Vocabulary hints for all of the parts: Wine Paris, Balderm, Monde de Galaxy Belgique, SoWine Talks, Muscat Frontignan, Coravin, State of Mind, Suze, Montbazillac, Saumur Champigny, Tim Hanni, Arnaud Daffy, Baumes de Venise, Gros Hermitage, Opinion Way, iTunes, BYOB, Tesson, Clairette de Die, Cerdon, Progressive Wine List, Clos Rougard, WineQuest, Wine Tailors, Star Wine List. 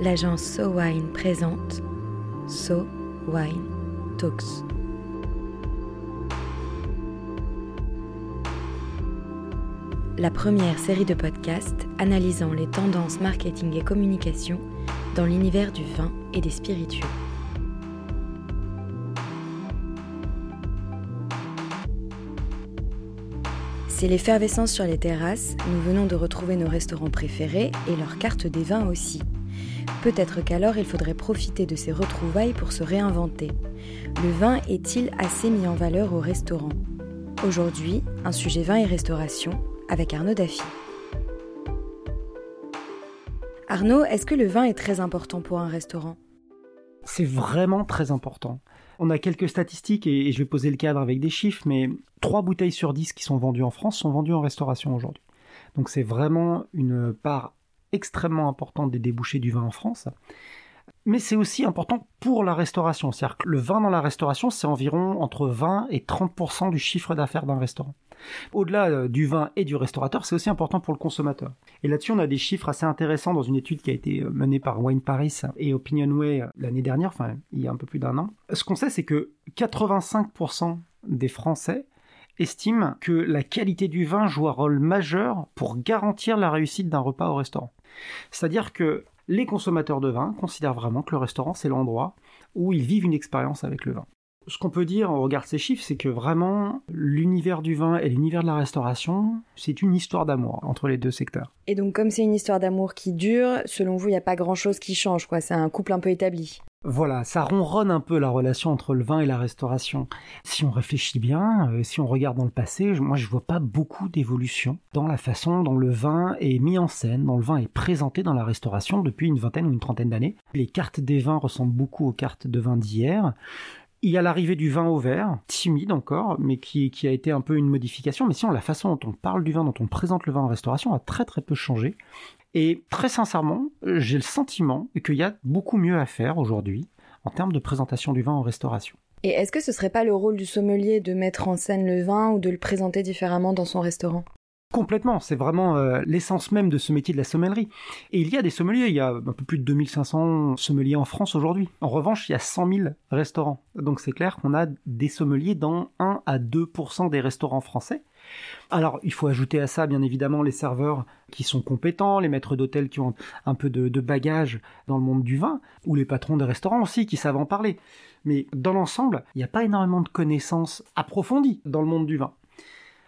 l'agence SoWine présente SoWine Talks. La première série de podcasts analysant les tendances marketing et communication dans l'univers du vin et des spiritueux. C'est l'effervescence sur les terrasses, nous venons de retrouver nos restaurants préférés et leur carte des vins aussi. Peut-être qu'alors il faudrait profiter de ces retrouvailles pour se réinventer. Le vin est-il assez mis en valeur au restaurant ? Aujourd'hui, un sujet vin et restauration avec Arnaud Daffy. Arnaud, est-ce que le vin est très important pour un restaurant ? C'est vraiment très important. On a quelques statistiques et je vais poser le cadre avec des chiffres, mais 3 bouteilles sur 10 qui sont vendues en France sont vendues en restauration aujourd'hui. Donc c'est vraiment une part extrêmement importante des débouchés du vin en France. Mais c'est aussi important pour la restauration. C'est-à-dire que le vin dans la restauration, c'est environ entre 20 et 30% du chiffre d'affaires d'un restaurant. Au-delà du vin et du restaurateur, c'est aussi important pour le consommateur. Et là-dessus, on a des chiffres assez intéressants dans une étude qui a été menée par Wine Paris et Opinion Way l'année dernière, enfin il y a un peu plus d'un an. Ce qu'on sait, c'est que 85% des Français estiment que la qualité du vin joue un rôle majeur pour garantir la réussite d'un repas au restaurant. C'est-à-dire que les consommateurs de vin considèrent vraiment que le restaurant, c'est l'endroit où ils vivent une expérience avec le vin. Ce qu'on peut dire au regard de ces chiffres, c'est que vraiment, l'univers du vin et l'univers de la restauration, c'est une histoire d'amour entre les deux secteurs. Et donc, comme c'est une histoire d'amour qui dure, selon vous, il n'y a pas grand-chose qui change, quoi. C'est un couple un peu établi. Voilà, ça ronronne un peu la relation entre le vin et la restauration. Si on réfléchit bien, si on regarde dans le passé, moi je vois pas beaucoup d'évolution dans la façon dont le vin est mis en scène, dont le vin est présenté dans la restauration depuis une vingtaine ou une trentaine d'années. Les cartes des vins ressemblent beaucoup aux cartes de vin d'hier. Il y a l'arrivée du vin au verre, timide encore, mais qui a été un peu une modification. Mais sinon, la façon dont on parle du vin, dont on présente le vin en restauration a très très peu changé. Et très sincèrement, j'ai le sentiment qu'il y a beaucoup mieux à faire aujourd'hui en termes de présentation du vin en restauration. Et est-ce que ce ne serait pas le rôle du sommelier de mettre en scène le vin ou de le présenter différemment dans son restaurant ? Complètement, c'est vraiment l'essence même de ce métier de la sommellerie. Et il y a des sommeliers, il y a un peu plus de 2500 sommeliers en France aujourd'hui. En revanche, il y a 100 000 restaurants. Donc c'est clair qu'on a des sommeliers dans 1 à 2% des restaurants français. Alors, il faut ajouter à ça, bien évidemment, les serveurs qui sont compétents, les maîtres d'hôtel qui ont un peu de bagage dans le monde du vin, ou les patrons des restaurants aussi qui savent en parler. Mais dans l'ensemble, il n'y a pas énormément de connaissances approfondies dans le monde du vin.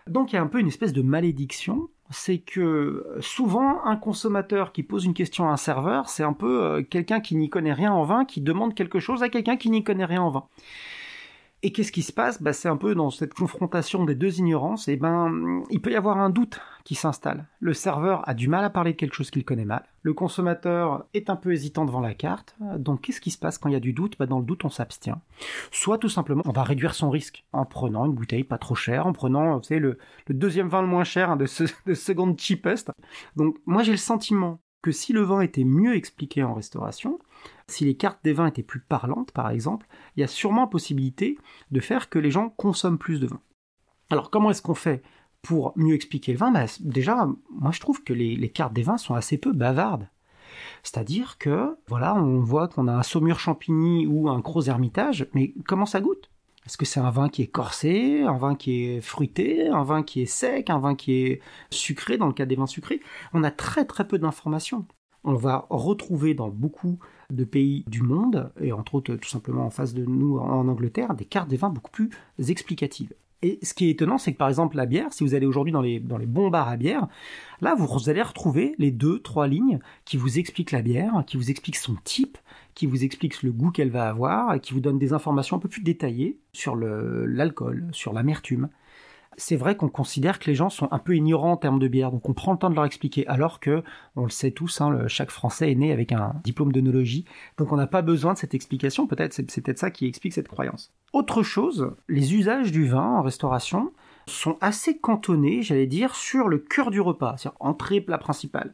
Donc il y a un peu une espèce de malédiction, c'est que souvent un consommateur qui pose une question à un serveur, c'est un peu quelqu'un qui n'y connaît rien en vin, qui demande quelque chose à quelqu'un qui n'y connaît rien en vin. Et qu'est-ce qui se passe ? C'est un peu dans cette confrontation des deux ignorances, il peut y avoir un doute qui s'installe. Le serveur a du mal à parler de quelque chose qu'il connaît mal, le consommateur est un peu hésitant devant la carte, donc qu'est-ce qui se passe quand il y a du doute ? Dans le doute, on s'abstient. Soit tout simplement, on va réduire son risque en prenant une bouteille pas trop chère, en prenant le deuxième vin le moins cher, le second cheapest. Donc moi j'ai le sentiment que si le vin était mieux expliqué en restauration, si les cartes des vins étaient plus parlantes, par exemple, il y a sûrement possibilité de faire que les gens consomment plus de vin. Alors, comment est-ce qu'on fait pour mieux expliquer le vin ? Déjà, moi, je trouve que les cartes des vins sont assez peu bavardes. C'est-à-dire que, voilà, on voit qu'on a un Saumur Champigny ou un Gros Hermitage, mais comment ça goûte ? Est-ce que c'est un vin qui est corsé, un vin qui est fruité, un vin qui est sec, un vin qui est sucré, dans le cas des vins sucrés ? On a très très peu d'informations. On va retrouver dans beaucoup de pays du monde, et entre autres tout simplement en face de nous en Angleterre, des cartes des vins beaucoup plus explicatives. Et ce qui est étonnant, c'est que par exemple la bière, si vous allez aujourd'hui dans les bons bars à bière, là vous allez retrouver les 2-3 lignes qui vous expliquent la bière, qui vous expliquent son type, qui vous expliquent le goût qu'elle va avoir, et qui vous donnent des informations un peu plus détaillées sur l'alcool, sur l'amertume. C'est vrai qu'on considère que les gens sont un peu ignorants en termes de bière, donc on prend le temps de leur expliquer, alors que, on le sait tous, chaque Français est né avec un diplôme d'œnologie, donc on n'a pas besoin de cette explication, peut-être, c'est peut-être ça qui explique cette croyance. Autre chose, les usages du vin en restauration sont assez cantonnés, j'allais dire, sur le cœur du repas, c'est-à-dire entrée, plat principal.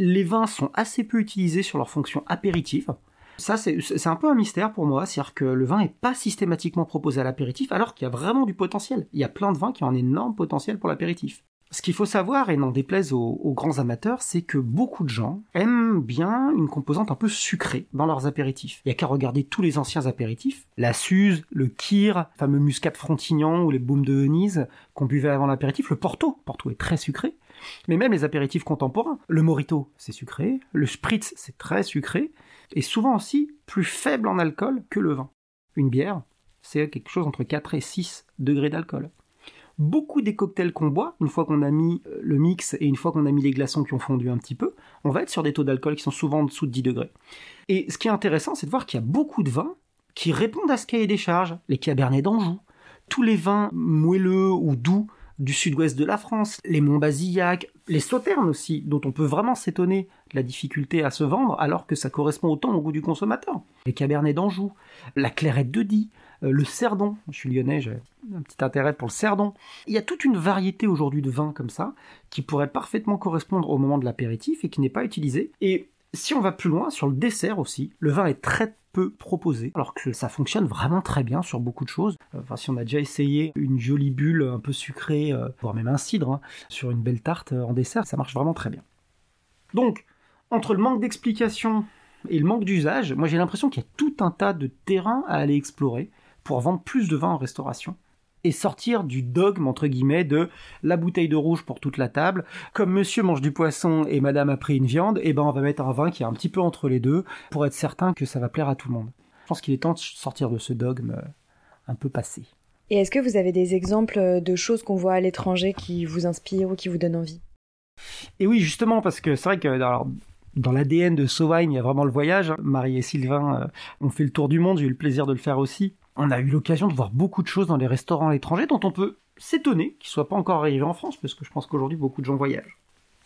Les vins sont assez peu utilisés sur leur fonction apéritive. Ça, c'est un peu un mystère pour moi, c'est-à-dire que le vin n'est pas systématiquement proposé à l'apéritif, alors qu'il y a vraiment du potentiel. Il y a plein de vins qui ont un énorme potentiel pour l'apéritif. Ce qu'il faut savoir, et n'en déplaise aux grands amateurs, c'est que beaucoup de gens aiment bien une composante un peu sucrée dans leurs apéritifs. Il n'y a qu'à regarder tous les anciens apéritifs, la Suze, le Kir, le fameux Muscat Frontignan ou les Baumes de Venise qu'on buvait avant l'apéritif, le Porto. Porto est très sucré, mais même les apéritifs contemporains. Le Morito, c'est sucré, le Spritz, c'est très sucré, et souvent aussi plus faible en alcool que le vin. Une bière, c'est quelque chose entre 4 et 6 degrés d'alcool. Beaucoup des cocktails qu'on boit, une fois qu'on a mis le mix et une fois qu'on a mis les glaçons qui ont fondu un petit peu, on va être sur des taux d'alcool qui sont souvent en dessous de 10 degrés. Et ce qui est intéressant, c'est de voir qu'il y a beaucoup de vins qui répondent à ce cahier des charges. Les Cabernets d'Anjou, tous les vins moelleux ou doux du sud-ouest de la France, les Montbazillac, les Sauternes aussi, dont on peut vraiment s'étonner de la difficulté à se vendre alors que ça correspond autant au goût du consommateur. Les Cabernets d'Anjou, la Clairette de Die, le Cerdon, je suis lyonnais, j'ai un petit intérêt pour le Cerdon. Il y a toute une variété aujourd'hui de vins comme ça, qui pourrait parfaitement correspondre au moment de l'apéritif et qui n'est pas utilisé. Et si on va plus loin, sur le dessert aussi, le vin est très peu proposé, alors que ça fonctionne vraiment très bien sur beaucoup de choses. Enfin, si on a déjà essayé une jolie bulle un peu sucrée, voire même un cidre, sur une belle tarte en dessert, ça marche vraiment très bien. Donc, entre le manque d'explication et le manque d'usage, moi j'ai l'impression qu'il y a tout un tas de terrains à aller explorer, pour vendre plus de vin en restauration et sortir du dogme, entre guillemets, de la bouteille de rouge pour toute la table. Comme monsieur mange du poisson et madame a pris une viande, eh ben on va mettre un vin qui est un petit peu entre les deux pour être certain que ça va plaire à tout le monde. Je pense qu'il est temps de sortir de ce dogme un peu passé. Et est-ce que vous avez des exemples de choses qu'on voit à l'étranger qui vous inspirent ou qui vous donnent envie? Et oui, justement, parce que c'est vrai que... Dans l'ADN de SoWine, il y a vraiment le voyage. Marie et Sylvain ont fait le tour du monde, j'ai eu le plaisir de le faire aussi. On a eu l'occasion de voir beaucoup de choses dans les restaurants à l'étranger dont on peut s'étonner qu'ils ne soient pas encore arrivés en France, parce que je pense qu'aujourd'hui, beaucoup de gens voyagent.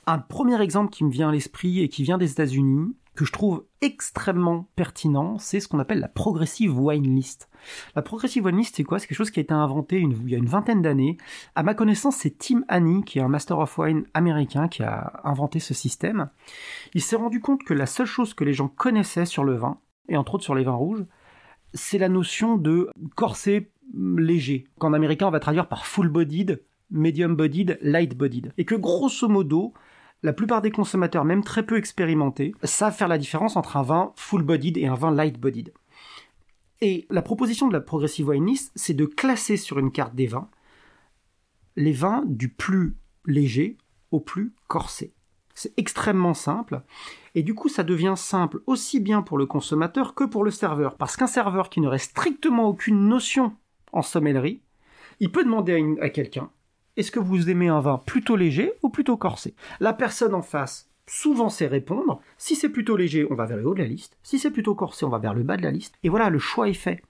Un premier exemple qui me vient à l'esprit et qui vient des États-Unis, que je trouve extrêmement pertinent, c'est ce qu'on appelle la Progressive Wine List. La Progressive Wine List, c'est quoi? C'est quelque chose qui a été inventé il y a une vingtaine d'années. À ma connaissance, c'est Tim Hanni, qui est un Master of Wine américain, qui a inventé ce système. Il s'est rendu compte que la seule chose que les gens connaissaient sur le vin, et entre autres sur les vins rouges, c'est la notion de corset léger, qu'en américain on va traduire par full-bodied, medium-bodied, light-bodied. Et que grosso modo, la plupart des consommateurs, même très peu expérimentés, savent faire la différence entre un vin full-bodied et un vin light-bodied. Et la proposition de la Progressive Wine List, c'est de classer sur une carte des vins les vins du plus léger au plus corsé. C'est extrêmement simple, et du coup ça devient simple aussi bien pour le consommateur que pour le serveur, parce qu'un serveur qui n'aurait strictement aucune notion en sommellerie, il peut demander à quelqu'un: est-ce que vous aimez un vin plutôt léger ou plutôt corsé? La personne en face, souvent, sait répondre. Si c'est plutôt léger, on va vers le haut de la liste. Si c'est plutôt corsé, on va vers le bas de la liste. Et voilà, le choix est fait.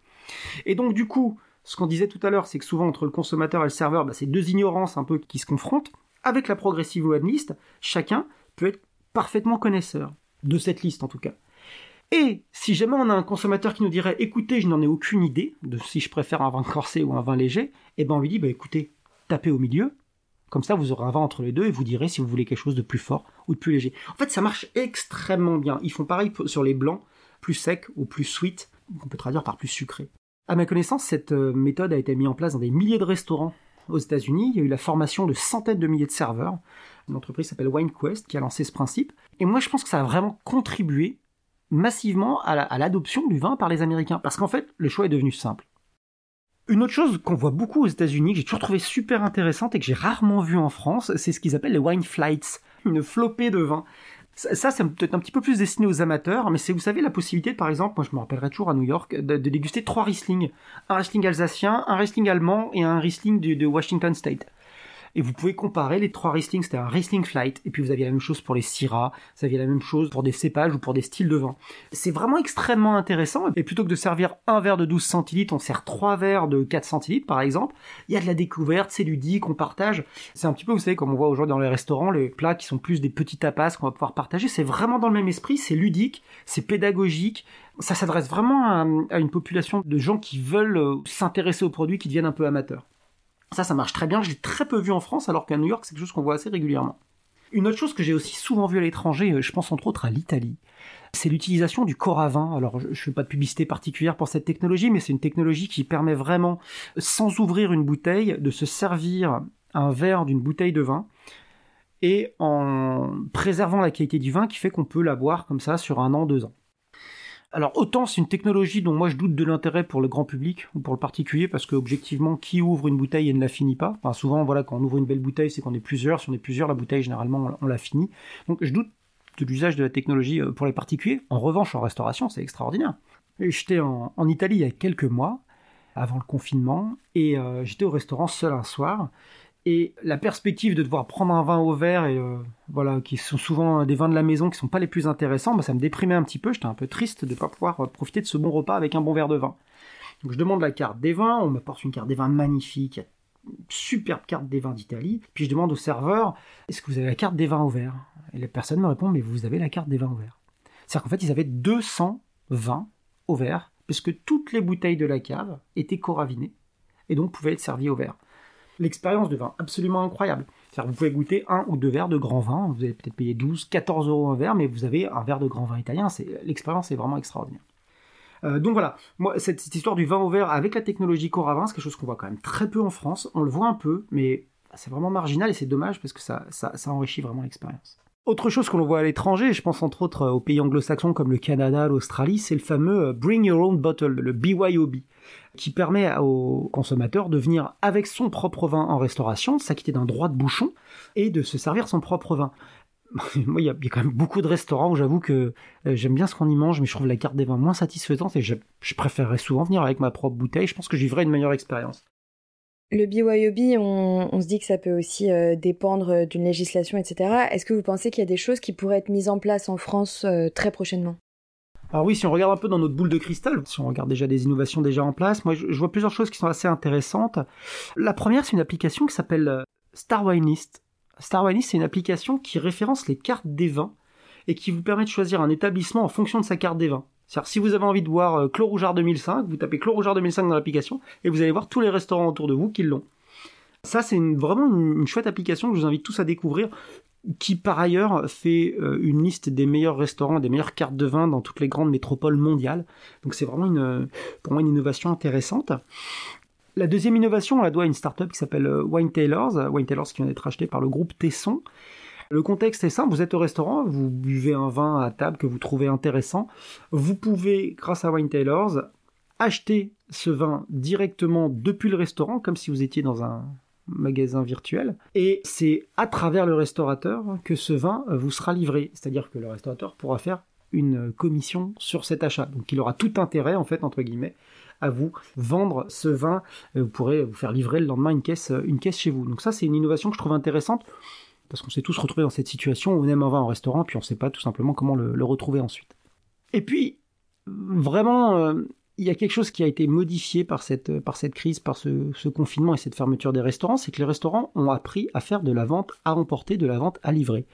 Et donc, du coup, ce qu'on disait tout à l'heure, c'est que souvent, entre le consommateur et le serveur, c'est deux ignorances un peu qui se confrontent. Avec la Progressive Wine List, chacun peut être parfaitement connaisseur de cette liste, en tout cas. Et si jamais on a un consommateur qui nous dirait « Écoutez, je n'en ai aucune idée de si je préfère un vin corsé ou un vin léger », eh ben on lui dit « Écoutez, tapez au milieu, comme ça vous aurez un vin entre les deux et vous direz si vous voulez quelque chose de plus fort ou de plus léger. » En fait, ça marche extrêmement bien. Ils font pareil sur les blancs, plus secs ou plus sweet, qu'on peut traduire par plus sucré. À ma connaissance, cette méthode a été mise en place dans des milliers de restaurants aux États-Unis. Il y a eu la formation de centaines de milliers de serveurs. Une entreprise s'appelle WineQuest qui a lancé ce principe. Et moi, je pense que ça a vraiment contribué massivement à l'adoption du vin par les Américains. Parce qu'en fait, le choix est devenu simple. Une autre chose qu'on voit beaucoup aux États-Unis, que j'ai toujours trouvé super intéressante et que j'ai rarement vu en France, c'est ce qu'ils appellent les wine flights, une flopée de vins. Ça c'est peut-être un petit peu plus destiné aux amateurs, mais c'est, vous savez, la possibilité, par exemple, moi je me rappellerai toujours à New York, de déguster 3 Riesling. Un Riesling alsacien, un Riesling allemand et un Riesling de Washington State. Et vous pouvez comparer les 3 Riesling, c'était un Riesling Flight, et puis vous aviez la même chose pour les Syrah, vous aviez la même chose pour des cépages ou pour des styles de vin. C'est vraiment extrêmement intéressant, et plutôt que de servir un verre de 12 centilitres, on sert 3 verres de 4 centilitres par exemple. Il y a de la découverte, c'est ludique, on partage. C'est un petit peu, vous savez, comme on voit aujourd'hui dans les restaurants, les plats qui sont plus des petits tapas qu'on va pouvoir partager, c'est vraiment dans le même esprit, c'est ludique, c'est pédagogique. Ça s'adresse vraiment à une population de gens qui veulent s'intéresser aux produits, qui deviennent un peu amateurs. Ça marche très bien, je l'ai très peu vu en France, alors qu'à New York, c'est quelque chose qu'on voit assez régulièrement. Une autre chose que j'ai aussi souvent vue à l'étranger, je pense entre autres à l'Italie, c'est l'utilisation du Coravin. Alors, je ne fais pas de publicité particulière pour cette technologie, mais c'est une technologie qui permet vraiment, sans ouvrir une bouteille, de se servir un verre d'une bouteille de vin et en préservant la qualité du vin qui fait qu'on peut la boire comme ça sur 1 an, 2 ans. Alors autant c'est une technologie dont moi je doute de l'intérêt pour le grand public ou pour le particulier, parce que objectivement qui ouvre une bouteille et ne la finit pas, enfin souvent voilà, quand on ouvre une belle bouteille c'est qu'on est plusieurs, si on est plusieurs la bouteille généralement on la finit, donc je doute de l'usage de la technologie pour les particuliers. En revanche en restauration c'est extraordinaire. J'étais en Italie il y a quelques mois, avant le confinement, et j'étais au restaurant seul un soir, et la perspective de devoir prendre un vin au verre, et voilà, qui sont souvent des vins de la maison qui ne sont pas les plus intéressants, bah, ça me déprimait un petit peu, j'étais un peu triste de ne pas pouvoir profiter de ce bon repas avec un bon verre de vin. Donc je demande la carte des vins, on m'apporte une carte des vins magnifique, une superbe carte des vins d'Italie, puis je demande au serveur, est-ce que vous avez la carte des vins au verre ? Et la personne me répond, mais vous avez la carte des vins au verre. C'est-à-dire qu'en fait ils avaient 200 vins au verre, puisque toutes les bouteilles de la cave étaient coravinées, et donc pouvaient être servies au verre. L'expérience de vin absolument incroyable. C'est-à-dire que vous pouvez goûter 1 ou 2 verres de grand vin, vous allez peut-être payer 12, 14 euros un verre, mais vous avez un verre de grand vin italien, l'expérience est vraiment extraordinaire. Donc voilà, moi, cette histoire du vin au verre avec la technologie Coravin, c'est quelque chose qu'on voit quand même très peu en France, on le voit un peu, mais c'est vraiment marginal et c'est dommage parce que ça enrichit vraiment l'expérience. Autre chose que l'on voit à l'étranger, je pense entre autres aux pays anglo-saxons comme le Canada, l'Australie, c'est le fameux Bring Your Own Bottle, le BYOB, qui permet aux consommateurs de venir avec son propre vin en restauration, de s'acquitter d'un droit de bouchon et de se servir son propre vin. Moi, il y a quand même beaucoup de restaurants où j'avoue que j'aime bien ce qu'on y mange, mais je trouve la carte des vins moins satisfaisante et je préférerais souvent venir avec ma propre bouteille, je pense que je vivrais une meilleure expérience. Le BYOB, on se dit que ça peut aussi dépendre d'une législation, etc. Est-ce que vous pensez qu'il y a des choses qui pourraient être mises en place en France très prochainement ? Alors oui, si on regarde un peu dans notre boule de cristal, si on regarde déjà des innovations déjà en place, moi je vois plusieurs choses qui sont assez intéressantes. La première, c'est une application qui s'appelle Star Wine List. Star Wine List, c'est une application qui référence les cartes des vins et qui vous permet de choisir un établissement en fonction de sa carte des vins. C'est-à-dire si vous avez envie de boire Clos Rougard 2005, vous tapez Clos Rougard 2005 dans l'application et vous allez voir tous les restaurants autour de vous qui l'ont. Ça, c'est vraiment une chouette application que je vous invite tous à découvrir, qui par ailleurs fait une liste des meilleurs restaurants, des meilleures cartes de vin dans toutes les grandes métropoles mondiales. Donc c'est vraiment pour moi une innovation intéressante. La deuxième innovation, on la doit à une start-up qui s'appelle Wine Tailors qui vient d'être achetée par le groupe Tesson. Le contexte est simple, vous êtes au restaurant, vous buvez un vin à table que vous trouvez intéressant, vous pouvez, grâce à Wine Tailors, acheter ce vin directement depuis le restaurant, comme si vous étiez dans un magasin virtuel, et c'est à travers le restaurateur que ce vin vous sera livré, c'est-à-dire que le restaurateur pourra faire une commission sur cet achat, donc il aura tout intérêt, en fait, entre guillemets, à vous vendre ce vin, vous pourrez vous faire livrer le lendemain une caisse chez vous. Donc ça, c'est une innovation que je trouve intéressante, parce qu'on s'est tous retrouvés dans cette situation où on aime un vin en restaurant, puis on ne sait pas tout simplement comment le retrouver ensuite. Et puis, vraiment, il y a quelque chose qui a été modifié par cette crise, par ce confinement et cette fermeture des restaurants, c'est que les restaurants ont appris à faire de la vente à emporter, de la vente à livrer,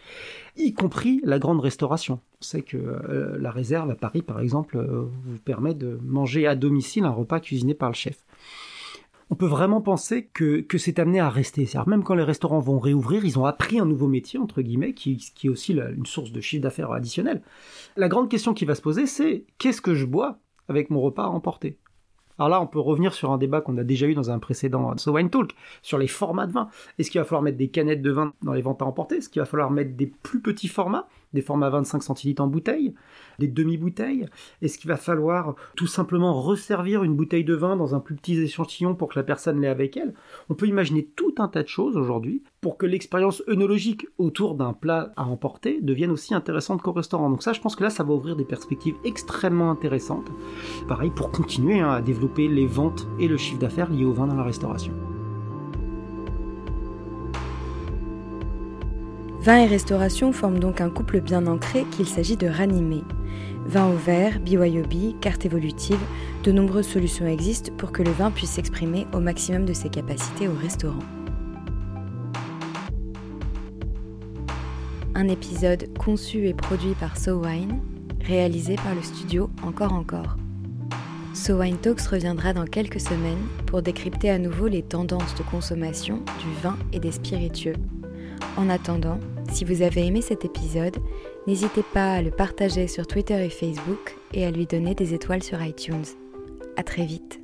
y compris la grande restauration. On sait que la Réserve à Paris, par exemple, vous permet de manger à domicile un repas cuisiné par le chef. On peut vraiment penser que c'est amené à rester. C'est-à-dire même quand les restaurants vont réouvrir, ils ont appris un nouveau métier, entre guillemets, qui est aussi une source de chiffre d'affaires additionnel. La grande question qui va se poser, c'est qu'est-ce que je bois avec mon repas à emporter ? Alors là, on peut revenir sur un débat qu'on a déjà eu dans un précédent SoWine Talks, sur les formats de vin. Est-ce qu'il va falloir mettre des canettes de vin dans les ventes à emporter ? Est-ce qu'il va falloir mettre des plus petits formats, des formats 25 centilitres en bouteille, des demi-bouteilles ? Est-ce qu'il va falloir tout simplement resservir une bouteille de vin dans un plus petit échantillon pour que la personne l'ait avec elle ? On peut imaginer tout un tas de choses aujourd'hui pour que l'expérience œnologique autour d'un plat à emporter devienne aussi intéressante qu'au restaurant. Donc ça, je pense que là, ça va ouvrir des perspectives extrêmement intéressantes. Pareil, pour continuer à développer les ventes et le chiffre d'affaires liés au vin dans la restauration. Vin et restauration forment donc un couple bien ancré qu'il s'agit de ranimer. Vin au verre, BYOB, carte évolutive, de nombreuses solutions existent pour que le vin puisse s'exprimer au maximum de ses capacités au restaurant. Un épisode conçu et produit par SoWine, réalisé par le studio Encore. SoWine Talks reviendra dans quelques semaines pour décrypter à nouveau les tendances de consommation du vin et des spiritueux. En attendant, si vous avez aimé cet épisode, n'hésitez pas à le partager sur Twitter et Facebook et à lui donner des étoiles sur iTunes. À très vite.